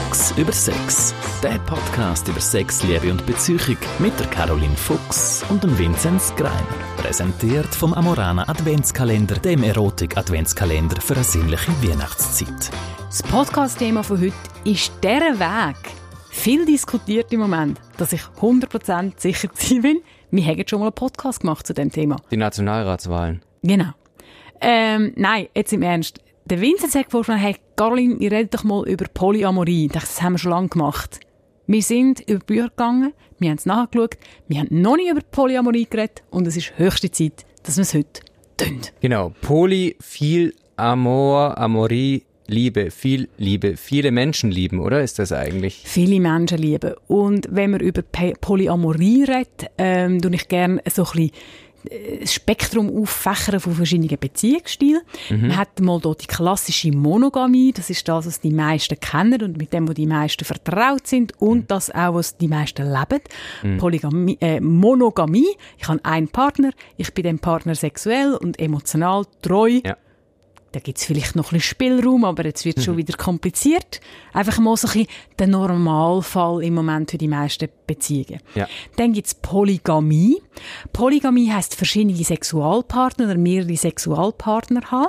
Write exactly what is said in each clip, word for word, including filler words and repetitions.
Fuchs über Sex. Der Podcast über Sex, Liebe und Beziehung mit der Caroline Fuchs und dem Vinzenz Greiner. Präsentiert vom Amorana Adventskalender, dem Erotik-Adventskalender für eine sinnliche Weihnachtszeit. Das Podcast-Thema von heute ist dieser Weg. Viel diskutiert im Moment, dass ich hundert Prozent sicher bin, wir haben schon mal einen Podcast gemacht zu dem Thema. Die Nationalratswahlen. Genau. Ähm, nein, jetzt im Ernst. Der Vinzenz hat vorgeschlagen, hey, Caroline, ihr redet doch mal über Polyamorie. Ich dachte, das haben wir schon lange gemacht. Wir sind über Bücher gegangen, wir haben es nachgeschaut, wir haben noch nie über Polyamorie geredet und es ist höchste Zeit, dass wir es heute tun. Genau. Poly, viel Amor, Amorie, Liebe, viel Liebe, viele Menschen lieben, oder ist das eigentlich? Viele Menschen lieben. Und wenn wir über Polyamorie reden, ähm, tue ich gerne so ein bisschen das Spektrum auffächern von verschiedenen Beziehungsstilen. Mhm. Man hat mal hier die klassische Monogamie, das ist das, was die meisten kennen und mit dem, was die meisten vertraut sind und mhm. das auch, was die meisten leben. Mhm. Polygamie, äh, Monogamie, ich habe einen Partner, ich bin dem Partner sexuell und emotional treu. Ja. Da gibt es vielleicht noch ein bisschen Spielraum, aber jetzt wird es mhm. schon wieder kompliziert. Einfach mal so ein bisschen der Normalfall im Moment für die meisten Beziehungen. Ja. Dann gibt es Polygamie. Polygamie heisst verschiedene Sexualpartner oder mehrere Sexualpartner haben.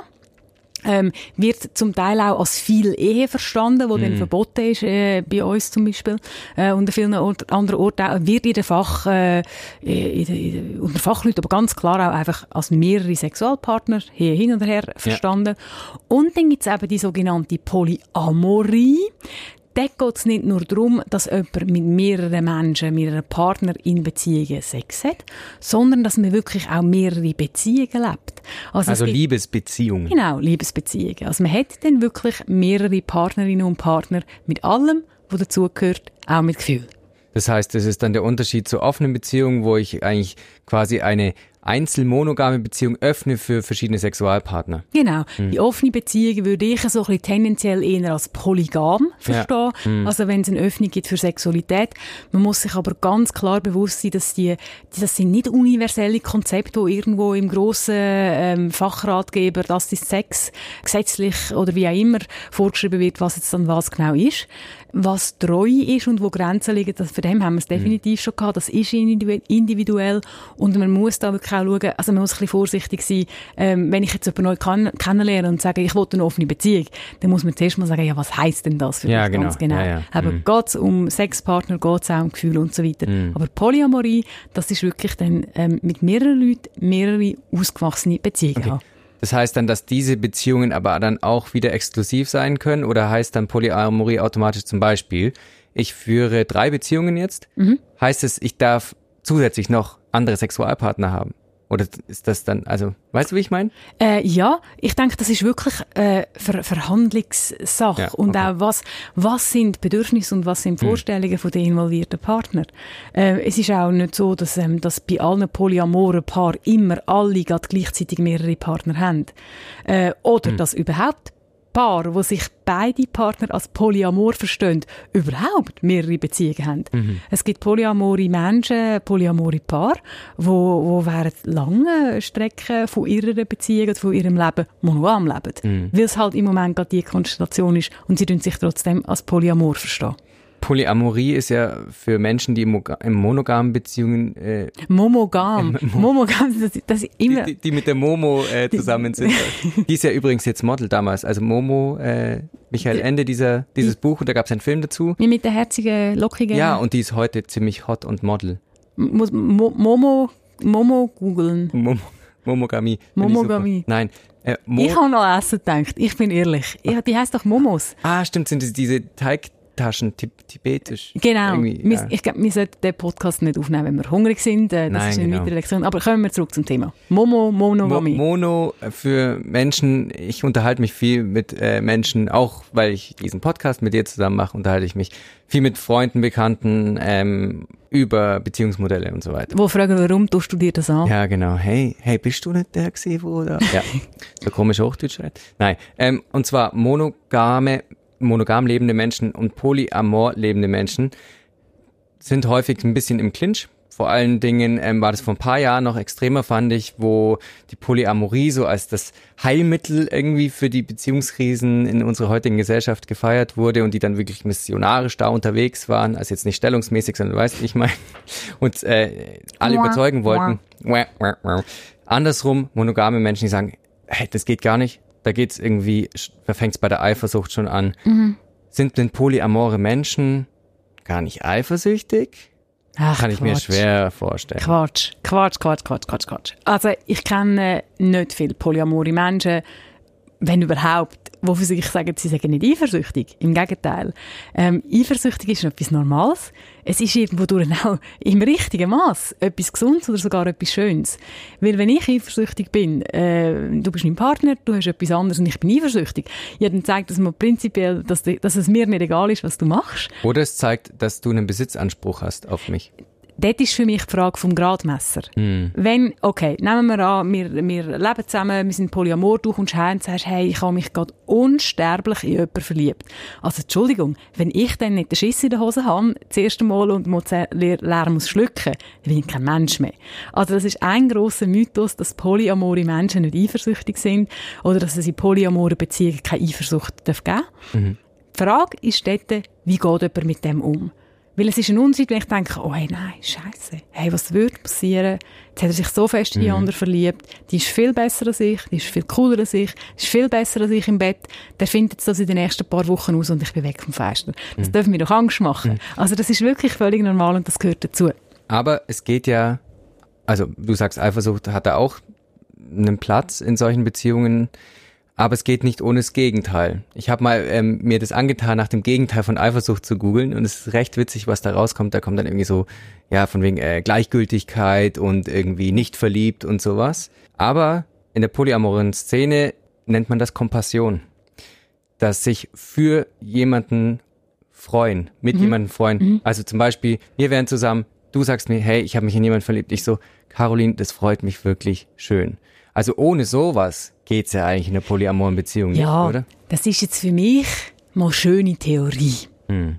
Ähm, wird zum Teil auch als viel Ehe verstanden, wo mm. dann verboten ist, äh, bei uns zum Beispiel, äh, und an vielen Ort, anderen Orten auch, wird in der Fach, äh, in der, in der, unter Fachleuten, aber ganz klar auch einfach als mehrere Sexualpartner, hier hin und her verstanden. Ja. Und dann gibt's eben die sogenannte Polyamorie. Da geht es nicht nur darum, dass jemand mit mehreren Menschen, mehreren Partnern in Beziehungen Sex hat, sondern dass man wirklich auch mehrere Beziehungen lebt. Also, also gibt, Liebesbeziehungen. Genau, Liebesbeziehungen. Also man hat dann wirklich mehrere Partnerinnen und Partner mit allem, was dazugehört, auch mit Gefühl. Das heißt, das ist dann der Unterschied zu offenen Beziehungen, wo ich eigentlich quasi eine einzelmonogame Beziehung öffne für verschiedene Sexualpartner. Genau. Mhm. Die offene Beziehung würde ich so ein bisschen tendenziell eher als polygam verstehen. Ja. Mhm. Also wenn es eine Öffnung gibt für Sexualität. Man muss sich aber ganz klar bewusst sein, dass die, das sind nicht universelle Konzepte, die irgendwo im grossen ähm, Fachratgeber, das ist Sex, gesetzlich oder wie auch immer vorgeschrieben wird, was jetzt dann was genau ist. Was treu ist und wo Grenzen liegen, das, für dem haben wir es definitiv mhm. schon gehabt. Das ist individuell und man muss da wirklich auch schauen, also man muss ein bisschen vorsichtig sein, ähm, wenn ich jetzt jemanden neu kann, kennenlerne und sage, ich will eine offene Beziehung, dann muss man zuerst mal sagen, ja, was heisst denn das für ja, mich genau. ganz genau? Ja, ja. Aber mhm. geht es um Sexpartner, geht es auch um Gefühle und so weiter. Mhm. Aber Polyamorie, das ist wirklich dann ähm, mit mehreren Leuten mehrere ausgewachsene Beziehungen okay. haben. Das heißt dann, dass diese Beziehungen aber dann auch wieder exklusiv sein können oder heißt dann Polyamorie automatisch zum Beispiel, ich führe drei Beziehungen jetzt, mhm. heißt es, ich darf zusätzlich noch andere Sexualpartner haben? Oder ist das dann, also, weißt du, wie ich meine? Äh, ja, ich denke, das ist wirklich äh, Ver- Verhandlungssache. Ja, okay. Und auch, was, was sind Bedürfnisse und was sind Vorstellungen hm. der involvierten Partner. Äh, es ist auch nicht so, dass, ähm, dass bei allen polyamoren Paaren immer alle gerade gleichzeitig mehrere Partner haben. Äh, oder hm. dass überhaupt Paare, wo sich beide Partner als polyamor verstehen, überhaupt mehrere Beziehungen haben. Mhm. Es gibt polyamore Menschen, polyamore Paare, die während langen Strecken von ihrer Beziehung oder von ihrem Leben monogam leben. Mhm. Weil es halt im Moment gerade die Konstellation ist und sie sich trotzdem als polyamor verstehen. Polyamorie ist ja für Menschen, die im, im monogamen Beziehungen... Äh, Momogam. Äh, Mom- Momogam, das, das ist immer... Die, die, die mit der Momo äh, zusammen sind. Die ist ja übrigens jetzt Model damals. Also Momo, äh, Michael Ende, dieser, dieses die, Buch, und da gab es einen Film dazu. Wie mit der herzigen, lockigen... Ja, und die ist heute ziemlich hot und Model. Mo- Mo- Momo, Momo googeln. Momo, Momogamie. Momogamie. Nein. Äh, Mo- ich habe noch an Essen gedacht, ich bin ehrlich. Ich, die heisst doch Momos. Ah, stimmt, sind das diese Teig... Taschen, tib- tibetisch. Genau. Wir, ja. Ich glaube, wir sollten den Podcast nicht aufnehmen, wenn wir hungrig sind. Das Nein, ist eine genau. weitere Lektion. Aber kommen wir zurück zum Thema. Momo, Monogamie. Mo- Mono für Menschen, ich unterhalte mich viel mit äh, Menschen, auch weil ich diesen Podcast mit dir zusammen mache, unterhalte ich mich viel mit Freunden, Bekannten ähm, über Beziehungsmodelle und so weiter. Wo fragen, warum tust du dir das an? Ja, genau. Hey, hey, bist du nicht der gewesen, wo da? Ja. So komisch Hochdeutsch redet. Nein. Ähm, und zwar monogame monogam lebende Menschen und polyamor lebende Menschen sind häufig ein bisschen im Clinch, Vor allen Dingen ähm, war das vor ein paar Jahren noch extremer, fand ich, wo die Polyamorie so als das Heilmittel irgendwie für die Beziehungskrisen in unserer heutigen Gesellschaft gefeiert wurde und die dann wirklich missionarisch da unterwegs waren, also jetzt nicht stellungsmäßig, sondern du weißt, wie ich meine, und äh, alle ja, überzeugen wollten. Ja. Andersrum, monogame Menschen, die sagen, hey, das geht gar nicht, da geht's irgendwie, da fängt's bei der Eifersucht schon an. Mhm. Sind denn polyamore Menschen gar nicht eifersüchtig? Ach, kann ich Quatsch. mir schwer vorstellen. Quatsch, Quatsch, Quatsch, Quatsch, Quatsch, Quatsch. Also ich kenne nicht viele polyamore Menschen, wenn überhaupt, die für sich sagen, sie seien nicht eifersüchtig. Im Gegenteil. Ähm, eifersüchtig ist etwas Normales. Es ist irgendwo durch auch im richtigen Maß etwas Gesundes oder sogar etwas Schönes. Weil wenn ich eifersüchtig bin, äh, du bist mein Partner, du hast etwas anderes und ich bin eifersüchtig, ja, dann zeigt das mir prinzipiell, dass, dass es mir nicht egal ist, was du machst. Oder es zeigt, dass du einen Besitzanspruch hast auf mich. Das ist für mich die Frage vom Gradmesser. Mm. Wenn, okay, nehmen wir an, wir, wir leben zusammen, wir sind polyamor, du kommst heim und sagst, hey, ich habe mich gerade unsterblich in jemanden verliebt. Also Entschuldigung, wenn ich dann nicht den Schiss in der Hose habe, das erste Mal und Lärm muss schlucken, dann bin ich kein Mensch mehr. Also das ist ein grosser Mythos, dass polyamore Menschen nicht eifersüchtig sind oder dass es in polyamoren Beziehungen keine Eifersucht geben darf. Mm. Die Frage ist dort, wie geht jemand mit dem um? Weil es ist ein Unterschied, wenn ich denke, oh hey, nein, scheisse, hey, was würde passieren? Jetzt hat er sich so fest in die andere verliebt, die ist viel besser als ich, die ist viel cooler als ich, ist viel besser als ich im Bett, der findet das in den nächsten paar Wochen aus und ich bin weg vom Fenster. Das mm. darf mir doch Angst machen. Mm. Also das ist wirklich völlig normal und das gehört dazu. Aber es geht ja, also du sagst, Eifersucht hat da auch einen Platz in solchen Beziehungen, aber es geht nicht ohne das Gegenteil. Ich habe mal ähm, mir das angetan, nach dem Gegenteil von Eifersucht zu googeln und es ist recht witzig, was da rauskommt. Da kommt dann irgendwie so, ja, von wegen äh, Gleichgültigkeit und irgendwie nicht verliebt und sowas. Aber in der polyamoren Szene nennt man das Kompassion. Das sich für jemanden freuen, mit mhm. jemandem freuen. Mhm. Also zum Beispiel, wir wären zusammen, du sagst mir, hey, ich habe mich in jemanden verliebt. Ich so, Caroline, das freut mich wirklich schön. Also ohne sowas geht's ja eigentlich in einer polyamoren Beziehung ja, nicht, oder? Ja, das ist jetzt für mich mal eine schöne Theorie. Mm.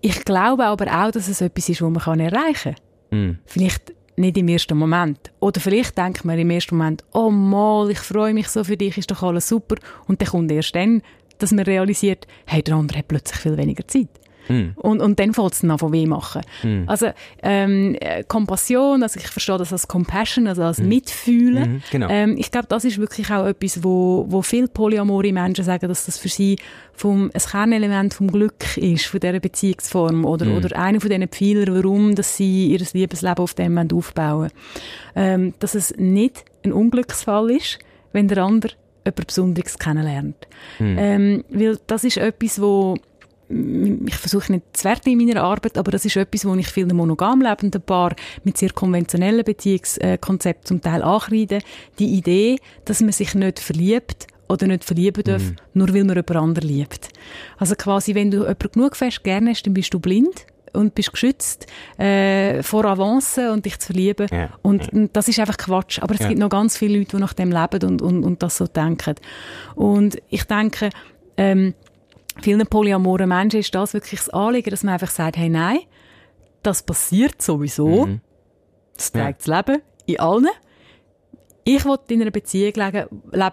Ich glaube aber auch, dass es etwas ist, was man erreichen kann. Mm. Vielleicht nicht im ersten Moment. Oder vielleicht denkt man im ersten Moment, oh mal, ich freue mich so für dich, ist doch alles super. Und dann kommt erst dann, dass man realisiert, hey, der andere hat plötzlich viel weniger Zeit. Mm. Und, und dann fällt es dann an, von weh machen. Mm. Also ähm, Kompassion, also ich verstehe das als Compassion, also als mm. Mitfühlen. Mm, genau. ähm, ich glaube, das ist wirklich auch etwas, wo, wo viele polyamore Menschen sagen, dass das für sie vom, ein Kernelement vom Glück ist, von dieser Beziehungsform oder, mm. oder einer von diesen Pfeilern, warum dass sie ihr Liebesleben auf dem aufbauen. Ähm, dass es nicht ein Unglücksfall ist, wenn der andere jemand Besonderes kennenlernt. Mm. Ähm, weil das ist etwas, wo ich versuche nicht zu werten in meiner Arbeit, aber das ist etwas, wo ich vielen monogam lebenden Paaren mit sehr konventionellen Beziehungskonzepten zum Teil ankreide. Die Idee, dass man sich nicht verliebt oder nicht verlieben darf, mm. nur weil man jemand anderen liebt. Also quasi, wenn du jemanden genug fest gerne hast, dann bist du blind und bist geschützt äh, vor Avancen und dich zu verlieben. Ja. Und, und das ist einfach Quatsch. Aber es ja. gibt noch ganz viele Leute, die nach dem leben und, und, und das so denken. Und ich denke, ähm, vielen polyamoren Menschen ist das wirklich das Anliegen, dass man einfach sagt, hey, nein, das passiert sowieso. Mhm. Das trägt ja. das Leben in allen. Ich will in einer Beziehung leben,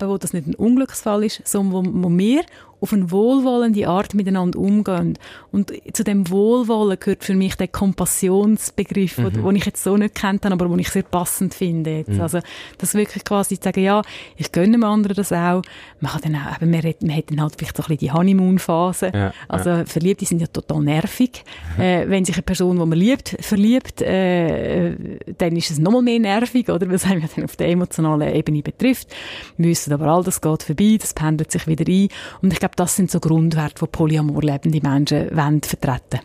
wo das nicht ein Unglücksfall ist, sondern wo wir auf eine wohlwollende Art miteinander umgehen. Und zu dem Wohlwollen gehört für mich der Kompassionsbegriff, mhm. den, den ich jetzt so nicht kennt habe, aber den ich sehr passend finde. Jetzt. Mhm. Also, das wirklich quasi zu sagen, ja, ich gönne dem anderen das auch. Man hat dann auch, eben, man, man hat dann halt vielleicht so ein bisschen die Honeymoon-Phase. Ja, also, ja. Verliebte sind ja total nervig. äh, wenn sich eine Person, die man liebt, verliebt, äh, dann ist es nochmal mehr nervig, oder? Weil es einem ja dann auf der emotionalen Ebene betrifft. Wir wissen aber all, das geht vorbei, das pendelt sich wieder ein. Und ich glaube, das sind so Grundwerte, die polyamor lebende Menschen wollen vertreten.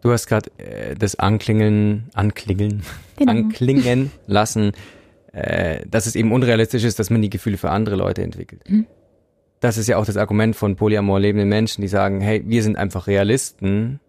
Du hast gerade äh, das Anklingeln, Anklingeln, genau. Anklingen lassen, äh, dass es eben unrealistisch ist, dass man die Gefühle für andere Leute entwickelt. Mhm. Das ist ja auch das Argument von polyamor lebenden Menschen, die sagen, hey, wir sind einfach Realisten.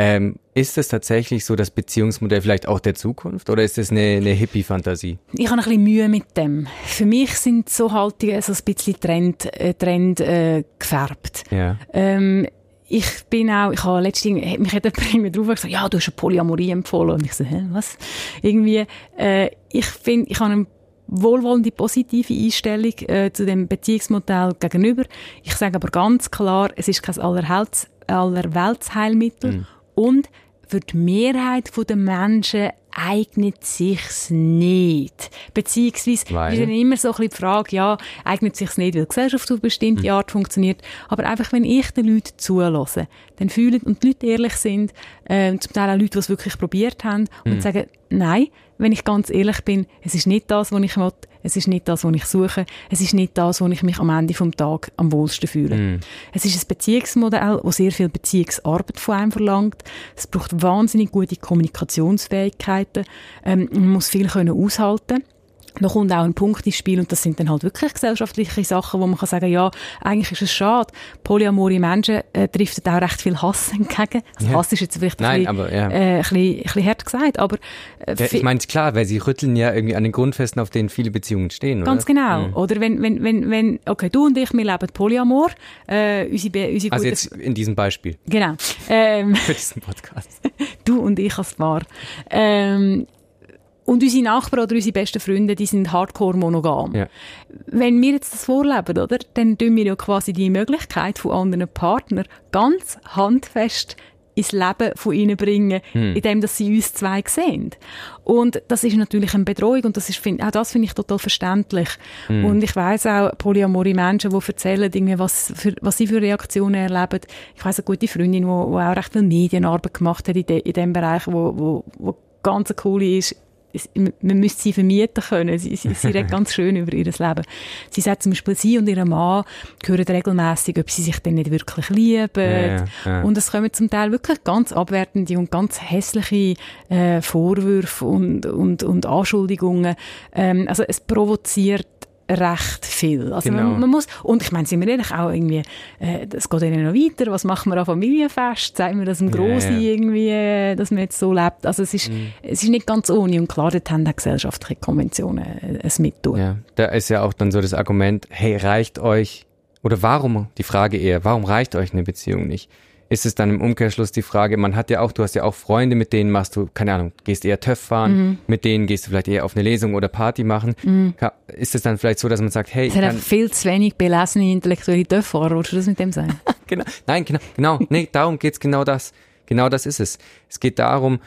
Ähm, ist es tatsächlich so das Beziehungsmodell vielleicht auch der Zukunft oder ist das eine, eine Hippie-Fantasie? Ich habe ein bisschen Mühe mit dem. Für mich sind so Haltungen so ein bisschen Trend, äh, Trend äh, gefärbt. Ja. Ähm, ich bin auch, ich habe letztens, mich hat jemand drauf gesagt, ja, du hast eine Polyamorie empfohlen. Und ich so, hä, was? Irgendwie, äh, ich finde, ich habe eine wohlwollende, positive Einstellung äh, zu dem Beziehungsmodell gegenüber. Ich sage aber ganz klar, es ist kein Allerwelts, Allerweltsheilmittel. Mhm. Und für die Mehrheit der Menschen eignet sich's nicht. Beziehungsweise ist dann immer so ein bisschen die Frage, ja, eignet sich's nicht, weil die Gesellschaft auf eine bestimmte mhm. Art funktioniert. Aber einfach, wenn ich den Leuten zuhöre, dann fühlen, und die Leute ehrlich sind, äh, zum Teil auch Leute, die es wirklich probiert haben, mhm. und sagen, nein, wenn ich ganz ehrlich bin, es ist nicht das, was ich will, es ist nicht das, was ich suche, es ist nicht das, wo ich mich am Ende des Tages am wohlsten fühle. Mm. Es ist ein Beziehungsmodell, das sehr viel Beziehungsarbeit von einem verlangt. Es braucht wahnsinnig gute Kommunikationsfähigkeiten. Ähm, man muss viel können aushalten. Da kommt auch ein Punkt ins Spiel, und das sind dann halt wirklich gesellschaftliche Sachen, wo man kann sagen, ja, eigentlich ist es schade. Polyamore Menschen äh, trifft auch recht viel Hass entgegen. Also ja. Hass ist jetzt vielleicht Nein, ein, bisschen, aber, ja. äh, ein, bisschen, ein bisschen hart gesagt, aber... Äh, ja, ich meine, klar, weil sie rütteln ja irgendwie an den Grundfesten, auf denen viele Beziehungen stehen, oder? Ganz genau. Mhm. Oder wenn, wenn, wenn, wenn, okay, du und ich, wir leben Polyamor. Äh, unsere, unsere also jetzt in diesem Beispiel. Genau. Ähm, Für diesen Podcast. Du und ich als Paar. Ähm, Und unsere Nachbarn oder unsere besten Freunde, die sind hardcore monogam. Ja. Wenn wir jetzt das vorleben, oder, dann tun wir ja quasi die Möglichkeit von anderen Partnern ganz handfest ins Leben von ihnen bringen, hm. indem dass sie uns zwei sehen. Und das ist natürlich eine Bedrohung, und das ist, find, auch das finde ich total verständlich. Hm. Und ich weiss auch polyamore Menschen, die erzählen, irgendwie, was, für, was sie für Reaktionen erleben. Ich weiss eine gute Freundin, die auch recht viel Medienarbeit gemacht hat in, de, in dem Bereich, wo, wo, wo ganz cool ist. Man müsste sie vermieten können. Sie, sie, sie redet ganz schön über ihr Leben. Sie sagt zum Beispiel, sie und ihr Mann hören regelmässig, ob sie sich denn nicht wirklich lieben. Ja, ja. Und es kommen zum Teil wirklich ganz abwertende und ganz hässliche äh, Vorwürfe und, und, und Anschuldigungen. Ähm, also es provoziert recht viel. Also genau. man, man muss, und ich meine, sind wir ehrlich, auch irgendwie, äh, das geht ihnen noch weiter, was machen wir an Familienfest, sagen wir das im Grossen yeah, yeah. irgendwie, äh, dass man jetzt so lebt. Also es ist, mm. es ist nicht ganz ohne, und klar, dort haben auch gesellschaftliche Konventionen es mittun. Ja. Da ist ja auch dann so das Argument, hey, reicht euch, oder warum, die Frage eher, warum reicht euch eine Beziehung nicht? Ist es dann im Umkehrschluss die Frage, man hat ja auch, du hast ja auch Freunde, mit denen machst du, keine Ahnung, gehst eher Töff fahren, mhm. mit denen gehst du vielleicht eher auf eine Lesung oder Party machen. Mhm. Ist es dann vielleicht so, dass man sagt, hey, es ich kann... Es hat viel zu wenig belesene intellektuelle Töff-Fahrer, wolltest du das mit dem sagen? genau, nein, genau, genau, nee, darum geht's, genau das, genau das ist es. Es geht darum,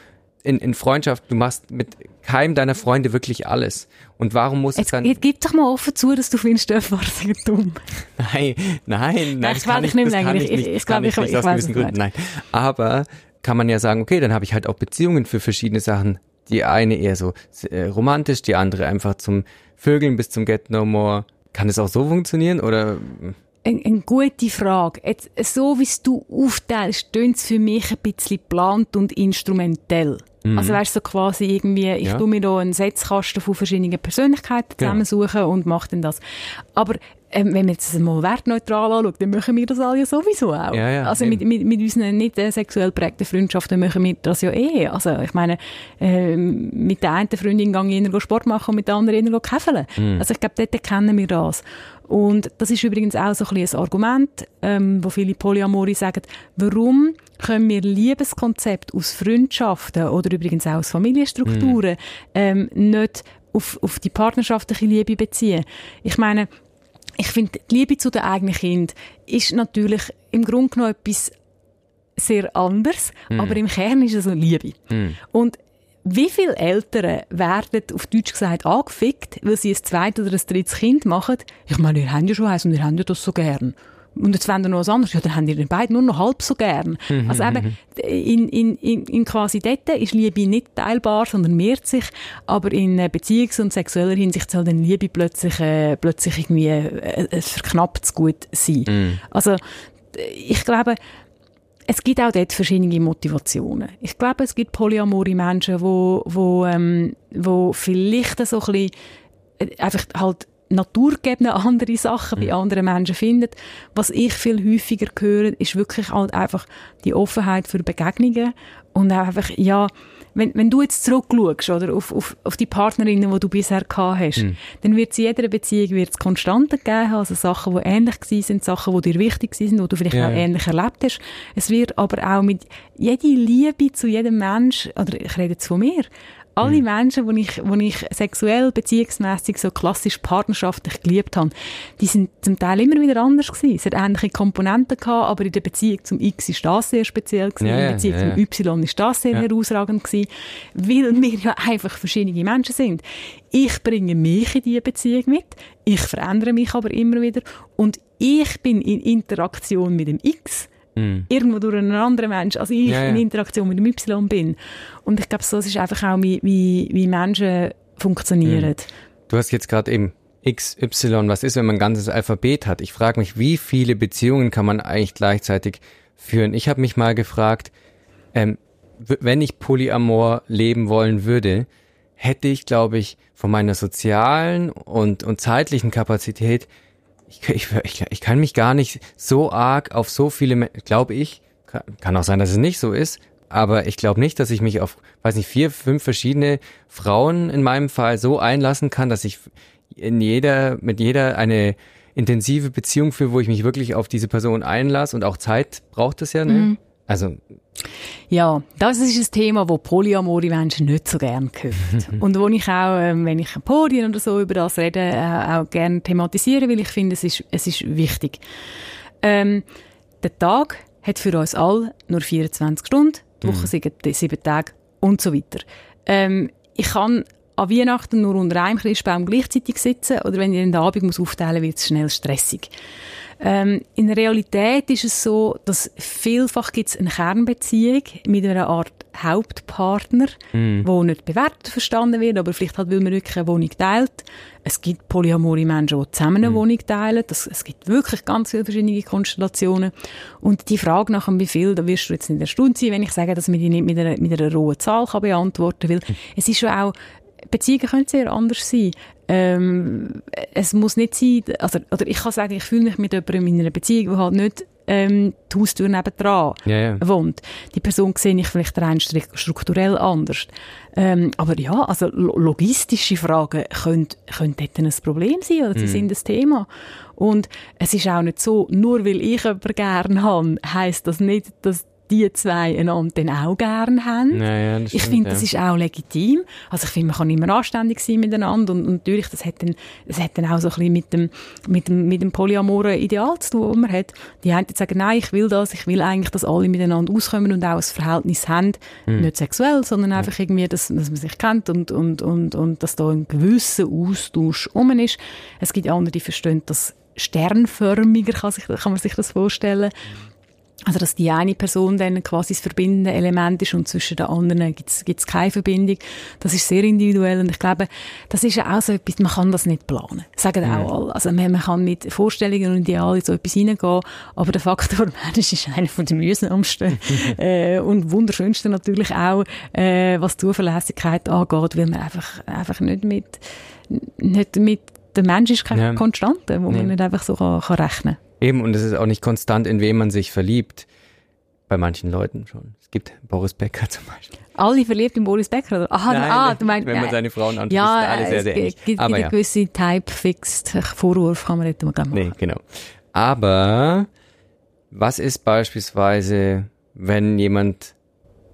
in, in Freundschaft, du machst mit keinem deiner Freunde wirklich alles. Und warum muss jetzt, es dann... Jetzt gib doch mal offen zu, dass du findest, Töff-Fahrer sind dumm. Nein, nein, nein, das kann ich nicht, das kann ich nicht, das kann ich nicht, aus gewissen Gründen, nein. Aber kann man ja sagen, okay, dann habe ich halt auch Beziehungen für verschiedene Sachen. Die eine eher so äh, romantisch, die andere einfach zum Vögeln bis zum Get No More. Kann es auch so funktionieren, oder... Eine, eine gute Frage. Jetzt, so wie es du aufteilst, tönt es für mich ein bisschen geplant und instrumentell. Mm. Also weißt du, so quasi irgendwie, ich ja. tu mir da einen Setzkasten von verschiedenen Persönlichkeiten zusammensuchen ja. und mach dann das. Aber ähm, wenn wir jetzt das mal wertneutral anschauen, dann machen wir das alle ja sowieso auch. Ja, ja, also mit, mit, mit unseren nicht äh, sexuell prägten Freundschaften machen wir das ja eh. Also ich meine, äh, mit der einen Freundin gehe ich eher Sport machen und mit der anderen eher käfeln. Mm. Also ich glaube, dort kennen wir das. Und das ist übrigens auch so ein bisschen ein Argument, ähm, wo viele Polyamori sagen, warum können wir Liebeskonzepte aus Freundschaften oder übrigens auch aus Familienstrukturen mm. ähm, nicht auf, auf die partnerschaftliche Liebe beziehen? Ich meine, ich finde, die Liebe zu den eigenen Kindern ist natürlich im Grunde genommen etwas sehr anderes, mm. aber im Kern ist es eine Liebe. Mm. Und wie viele Eltern werden, auf Deutsch gesagt, angefickt, weil sie ein zweites oder ein drittes Kind machen? Ich meine, ihr habt ja schon eins und ihr habt ja das so gern. Und jetzt wollt ihr noch was anderes. Ja, dann habt ihr den beiden nur noch halb so gern. Also eben, in, in, in, in quasi dort ist Liebe nicht teilbar, sondern mehrt sich. Aber in Beziehungs- und sexueller Hinsicht soll dann Liebe plötzlich, äh, plötzlich irgendwie äh, ein verknapptes Gut sein. Mhm. Also, ich glaube, es gibt auch dort verschiedene Motivationen. Ich glaube, es gibt polyamore Menschen, die wo, wo, ähm, wo vielleicht so ein bisschen, äh, einfach halt naturgebenen andere Sachen bei anderen Menschen findet. Was ich viel häufiger höre, ist wirklich halt einfach die Offenheit für Begegnungen und einfach, ja, wenn, wenn du jetzt zurückschaust, oder, auf, auf, auf die Partnerinnen, die du bisher gehabt hast, mhm. dann wird es in jeder Beziehung wird's Konstanten geben, also Sachen, die ähnlich gewesen sind, Sachen, die dir wichtig gewesen sind, die du vielleicht ja. auch ähnlich erlebt hast. Es wird aber auch mit jeder Liebe zu jedem Mensch, oder ich rede jetzt von mir, alle Menschen, die ich, die ich sexuell, beziehungsmässig, so klassisch partnerschaftlich geliebt habe, die sind zum Teil immer wieder anders gewesen. Es hat ähnliche Komponenten gehabt, aber in der Beziehung zum X ist das sehr speziell gewesen, yeah, in der Beziehung yeah. zum Y ist das sehr yeah. herausragend gewesen, weil wir ja einfach verschiedene Menschen sind. Ich bringe mich in diese Beziehung mit, ich verändere mich aber immer wieder und ich bin in Interaktion mit dem X. Mm. Irgendwo durch einen anderen Mensch, als ich ja, ja. in Interaktion mit dem Y bin. Und ich glaube, so ist einfach auch, wie, wie, wie Menschen funktionieren. Mm. Du hast jetzt gerade eben X Y, was ist, wenn man ein ganzes Alphabet hat? Ich frage mich, wie viele Beziehungen kann man eigentlich gleichzeitig führen? Ich habe mich mal gefragt, ähm, w- wenn ich Polyamor leben wollen würde, hätte ich, glaube ich, von meiner sozialen und, und zeitlichen Kapazität Ich, ich, ich, ich kann mich gar nicht so arg auf so viele Menschen, glaube ich, kann, kann auch sein, dass es nicht so ist, aber ich glaube nicht, dass ich mich auf, weiß nicht, vier, fünf verschiedene Frauen in meinem Fall so einlassen kann, dass ich in jeder, mit jeder eine intensive Beziehung führe, wo ich mich wirklich auf diese Person einlasse, und auch Zeit braucht es ja, ne? Mhm. Also. Ja, das ist ein Thema, das polyamore Menschen nicht so gerne hören. Und wo ich auch, wenn ich am Podium oder so über das rede, auch gerne thematisiere, weil ich finde, es ist, es ist wichtig. Ähm, der Tag hat für uns alle nur vierundzwanzig Stunden, die Woche sind sieben Tage und so weiter. Ähm, ich kann an Weihnachten nur unter einem Christbaum gleichzeitig sitzen, oder wenn ich den Abend muss aufteilen, wird es schnell stressig. Ähm, in der Realität ist es so, dass vielfach gibt es eine Kernbeziehung mit einer Art Hauptpartner, mm. wo nicht bewertet verstanden wird, aber vielleicht halt, weil man wirklich eine Wohnung teilt. Es gibt polyamore Menschen, die zusammen eine mm. Wohnung teilen. Das, es gibt wirklich ganz viele verschiedene Konstellationen. Und die Frage nach dem wie viel, da wirst du jetzt nicht erstaunt sein, wenn ich sage, dass man die nicht mit einer, mit einer rohen Zahl kann beantworten kann, weil mm. es ist schon auch, Beziehungen können sehr anders sein. Ähm, es muss nicht sein, also, oder ich kann sagen, ich fühle mich mit jemandem in einer Beziehung, der halt nicht ähm, die Haustür nebendran ja, ja. wohnt. Die Person sehe ich vielleicht rein strukturell anders. Ähm, aber ja, also logistische Fragen können, können dort ein Problem sein, oder sie mm. sind ein Thema. Und es ist auch nicht so, nur weil ich jemanden gerne habe, heisst das nicht, dass die zwei einander dann auch gerne haben. Ja, ja, stimmt, ich finde, ja. das ist auch legitim. Also ich finde, man kann immer anständig sein miteinander, und, und natürlich, das hat dann, das hat dann auch so ein bisschen mit dem, mit dem, mit dem polyamoren Ideal zu tun, das man hat. Die einen sagen, nein, ich will das, ich will eigentlich, dass alle miteinander auskommen und auch ein Verhältnis haben, mhm. nicht sexuell, sondern einfach irgendwie, dass, dass man sich kennt und, und, und, und dass da ein gewisser Austausch um ist. Es gibt andere, die verstehen das sternförmiger, kann, sich, kann man sich das vorstellen. Also, dass die eine Person dann quasi das verbindende Element ist und zwischen den anderen gibt's, gibt's keine Verbindung. Das ist sehr individuell, und ich glaube, das ist ja auch so etwas, man kann das nicht planen. Das sagen ja. auch alle. Also, man, man kann mit Vorstellungen und Idealen so etwas hineingehen, aber der Faktor Mensch ist einer von den mühsamsten äh, und wunderschönsten natürlich auch, äh, was die Zuverlässigkeit angeht, weil man einfach, einfach nicht mit, nicht mit, der Mensch ist keine ja. Konstante, wo ja. man nicht einfach so kann, kann rechnen kann. Eben, und es ist auch nicht konstant, in wen man sich verliebt. Bei manchen Leuten schon. Es gibt Boris Becker zum Beispiel. Alle verliebt in Boris Becker? Oder? Aha, nein, ah, du meinst, wenn man seine Frauen anschaut, ja, sind alle sehr, sehr ähnlich. Es gibt einen ja. gewissen Type-Fixed-Vorwurf, kann man nicht immer machen. Nee, genau. Aber was ist beispielsweise, wenn jemand,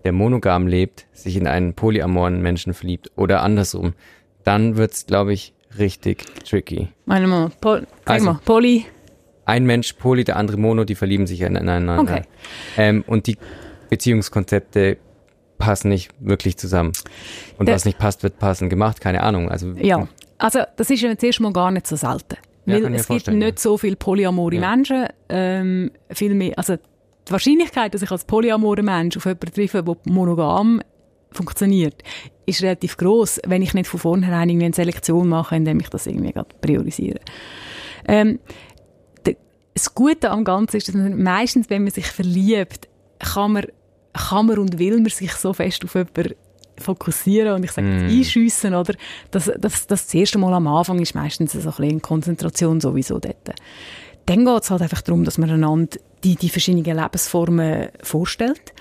der monogam lebt, sich in einen polyamoren Menschen verliebt oder andersrum? Dann wird's, glaube ich, richtig tricky. Meine Mama, Pol- also, mal, Poly... Ein Mensch Poly, der andere Mono, die verlieben sich ineinander. Okay. Ähm, und die Beziehungskonzepte passen nicht wirklich zusammen. Und der, was nicht passt, wird passend gemacht, keine Ahnung. Also, ja, also das ist ja zuerst mal gar nicht so selten. Ja, weil es gibt nicht ja. so viele polyamore ja. Menschen. Ähm, viel mehr, also die Wahrscheinlichkeit, dass ich als polyamore Mensch auf jemanden treffe, der monogam funktioniert, ist relativ gross, wenn ich nicht von vornherein eine Selektion mache, indem ich das irgendwie gerade priorisiere. Ähm, Das Gute am Ganzen ist, dass man meistens, wenn man sich verliebt, kann man, kann man und will man sich so fest auf jemanden fokussieren und ich sage jetzt mm. einschiessen, oder? Das, das, das erste Mal am Anfang ist meistens so ein bisschen Konzentration sowieso dort. Dann geht es halt einfach darum, dass man einander die, die verschiedenen Lebensformen vorstellt.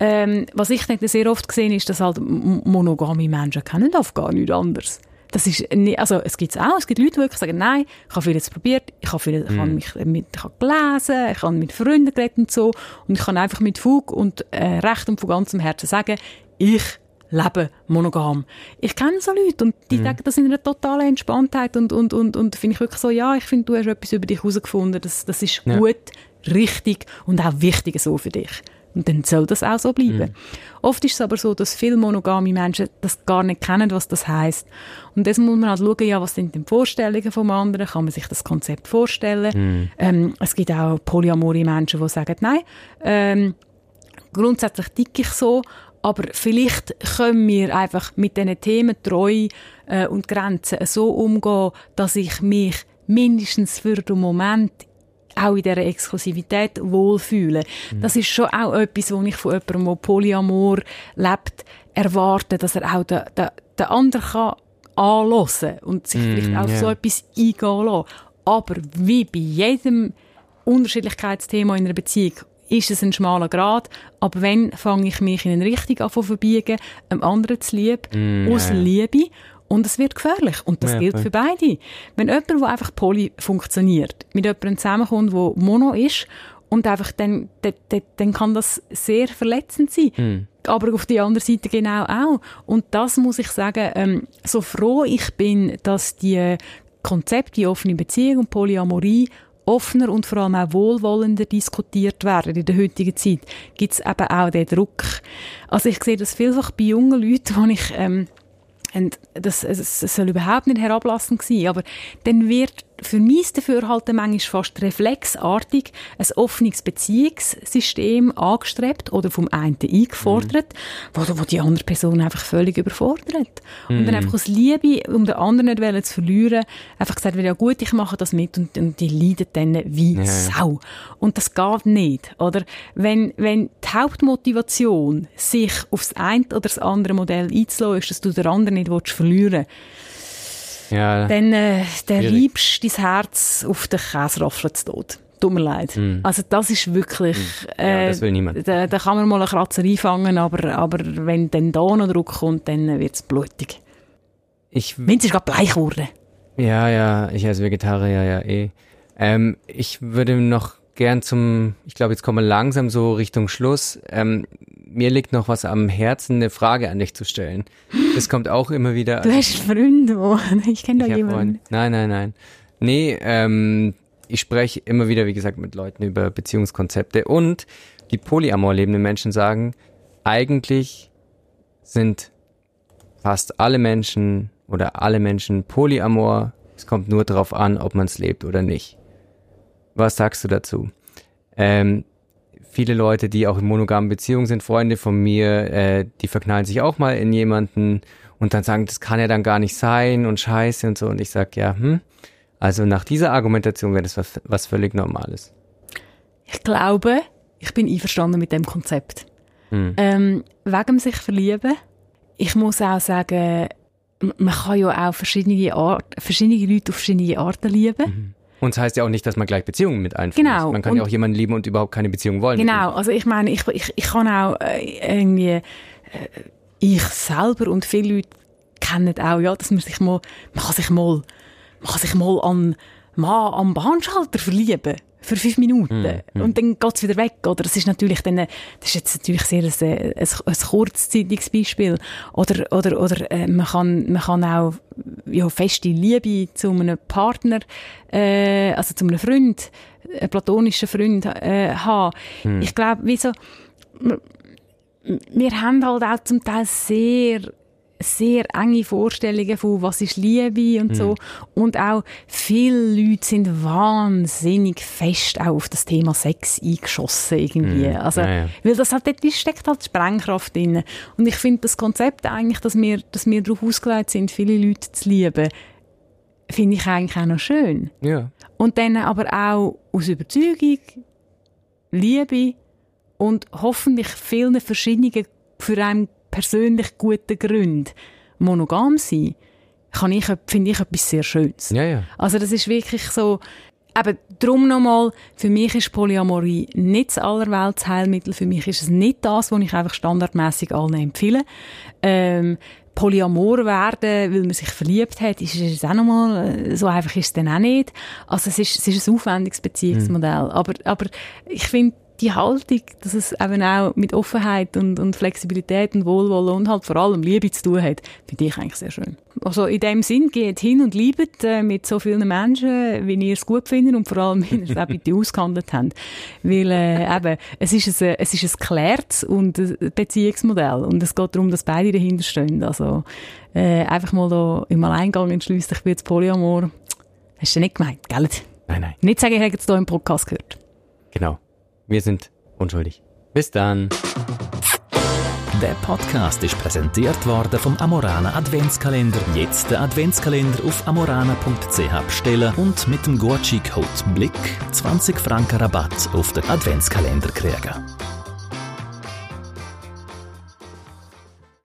Ähm, was ich denke, sehr oft gesehen ist, dass halt monogame Menschen kennen auf gar nichts anderes. Das ist nicht, also es gibt's auch, es gibt Leute, die wirklich sagen, nein, ich habe viel jetzt probiert, ich habe viel, ich mm. habe mich mit, ich habe gelesen, ich habe mit Freunden geredet und so und ich kann einfach mit Fug und äh, Recht und von ganzem Herzen sagen, ich lebe monogam. Ich kenne so Leute und die mm. denken das in einer totalen Entspanntheit und und und und finde ich wirklich so, ja, ich finde, du hast etwas über dich herausgefunden, das das ist ja. gut, richtig und auch wichtig so für dich. Und dann soll das auch so bleiben. Mhm. Oft ist es aber so, dass viele monogame Menschen das gar nicht kennen, was das heisst. Und das muss man halt schauen, ja, was sind denn die Vorstellungen vom anderen? Kann man sich das Konzept vorstellen? Mhm. Ähm, es gibt auch polyamore Menschen, die sagen, nein, ähm, grundsätzlich ticke ich so, aber vielleicht können wir einfach mit diesen Themen Treue äh, und Grenzen so umgehen, dass ich mich mindestens für den Moment auch in dieser Exklusivität wohlfühlen. Mhm. Das ist schon auch etwas, was ich von jemandem, der Polyamor lebt, erwarte, dass er auch den, den, den anderen kann anhören und sich mhm, vielleicht auf yeah. so etwas eingehen lassen. Aber wie bei jedem Unterschiedlichkeitsthema in einer Beziehung ist es ein schmaler Grat, aber wenn fange ich mich in eine Richtung an zu verbiegen, einem anderen zu lieb, mhm, aus yeah. Liebe, und es wird gefährlich. Und das ja, gilt für beide. Wenn jemand, der einfach poly funktioniert, mit jemandem zusammenkommt, der mono ist, und einfach dann, dann, dann kann das sehr verletzend sein. Mhm. Aber auf der anderen Seite genau auch. Und das muss ich sagen, ähm, so froh ich bin, dass die Konzepte wie offene Beziehung und Polyamorie offener und vor allem auch wohlwollender diskutiert werden in der heutigen Zeit, gibt es eben auch den Druck. Also ich sehe das vielfach bei jungen Leuten, die ich... Ähm, Und das, es, es soll überhaupt nicht herablassend sein, aber dann wird für mich dafür halt manchmal fast reflexartig ein offenes Beziehungssystem angestrebt oder vom einen eingefordert, mm. wo, wo die andere Person einfach völlig überfordert. Mm. Und dann einfach aus Liebe, um den anderen nicht wollen, zu verlieren, einfach gesagt wird, ja gut, ich mache das mit und, und die leiden dann wie yeah. Sau. Und das geht nicht. Oder? Wenn, wenn die Hauptmotivation, sich auf das eine oder das andere Modell einzulassen, ist, dass du den anderen nicht verlieren willst, ja, dann, äh, dann reibst du dein Herz auf den Käseraffeln zu Tod. Tut mir leid. Mm. Also das ist wirklich... Mm. Ja, äh, das will niemand. Da, da kann man mal einen Kratzer einfangen, aber, aber wenn dann da noch Druck kommt, dann wird es blutig. Ich w- wenn es gerade bleich wurde. Ja, ja, ich als Vegetarier ja eh. Ähm, ich würde noch gern zum... Ich glaube, jetzt kommen wir langsam so Richtung Schluss. Ähm, mir liegt noch was am Herzen, eine Frage an dich zu stellen. Das kommt auch immer wieder. Du hast Freunde, oh. ich kenne da jemanden. Nein, nein, nein. Nee, ähm, ich spreche immer wieder, wie gesagt, mit Leuten über Beziehungskonzepte und die polyamor lebenden Menschen sagen, eigentlich sind fast alle Menschen oder alle Menschen polyamor. Es kommt nur darauf an, ob man es lebt oder nicht. Was sagst du dazu? Ähm, Viele Leute, die auch in monogamen Beziehungen sind, Freunde von mir, äh, die verknallen sich auch mal in jemanden und dann sagen, das kann ja dann gar nicht sein und scheiße und so. Und ich sag ja, hm, also nach dieser Argumentation wäre das was, was völlig Normales. Ich glaube, ich bin einverstanden mit dem Konzept. Hm. Ähm, wegen sich verlieben, ich muss auch sagen, man kann ja auch verschiedene, Art, verschiedene Leute auf verschiedene Arten lieben. Mhm. Und das heisst ja auch nicht, dass man gleich Beziehungen mit einführt. Genau. Man kann ja auch jemanden lieben und überhaupt keine Beziehung wollen. Genau, also ich meine, ich, ich, ich kann auch äh, irgendwie, äh, ich selber und viele Leute kennen auch, ja, dass man sich mal, man kann sich mal, man kann sich mal an, mal am Bahnschalter verlieben. Für fünf Minuten. Mm, mm. Und dann geht es wieder weg, oder? Das ist natürlich dann, das ist jetzt natürlich sehr ein, ein, ein kurzzeitiges Beispiel. Oder, oder, oder, äh, man kann, man kann auch, ja, feste Liebe zu einem Partner, äh, also zu einem Freund, einem platonischen Freund, äh, haben. Mm. Ich glaube, wieso, wir, wir haben halt auch zum Teil sehr, sehr enge Vorstellungen von was ist Liebe und so. Mhm. Und auch viele Leute sind wahnsinnig fest auch auf das Thema Sex eingeschossen irgendwie. Mhm. Also, ja, ja. Weil das halt, dort steckt halt Sprengkraft drin. Und ich finde das Konzept eigentlich, dass wir, dass wir darauf ausgelegt sind, viele Leute zu lieben, finde ich eigentlich auch noch schön. Ja. Und dann aber auch aus Überzeugung, Liebe und hoffentlich vielen verschiedenen für einen persönlich guten Gründen monogam sein, kann ich, finde ich etwas sehr Schönes. Ja, ja. Also das ist wirklich so, eben darum nochmal, für mich ist Polyamorie nicht das Allerweltsheilmittel, für mich ist es nicht das, was ich einfach standardmässig allen empfehle. Ähm, Polyamor werden, weil man sich verliebt hat, ist es auch nochmal, so einfach ist es dann auch nicht. Also es ist, es ist ein aufwendiges Beziehungsmodell. Mhm. Aber, aber ich finde, die Haltung, dass es eben auch mit Offenheit und, und Flexibilität und Wohlwollen und halt vor allem Liebe zu tun hat, finde ich eigentlich sehr schön. Also in dem Sinn, geht hin und liebt äh, mit so vielen Menschen, wie ihr es gut findet und vor allem, wie ihr es auch bitte ausgehandelt habt. Weil äh, eben, es ist ein, es ist ein geklärtes und ein Beziehungsmodell und es geht darum, dass beide dahinter stehen. Also äh, einfach mal da im Alleingang entschliessen, ich bin jetzt Polyamor. Hast du nicht gemeint, gell? Nein, nein. Nicht sagen, ich hätte es hier im Podcast gehört. Genau. Wir sind unschuldig. Bis dann. Der Podcast ist präsentiert worden vom Amorana Adventskalender. Jetzt den Adventskalender auf amorana punkt c h bestellen und mit dem Gucci-Code BLICK zwanzig Franken Rabatt auf den Adventskalender kriegen.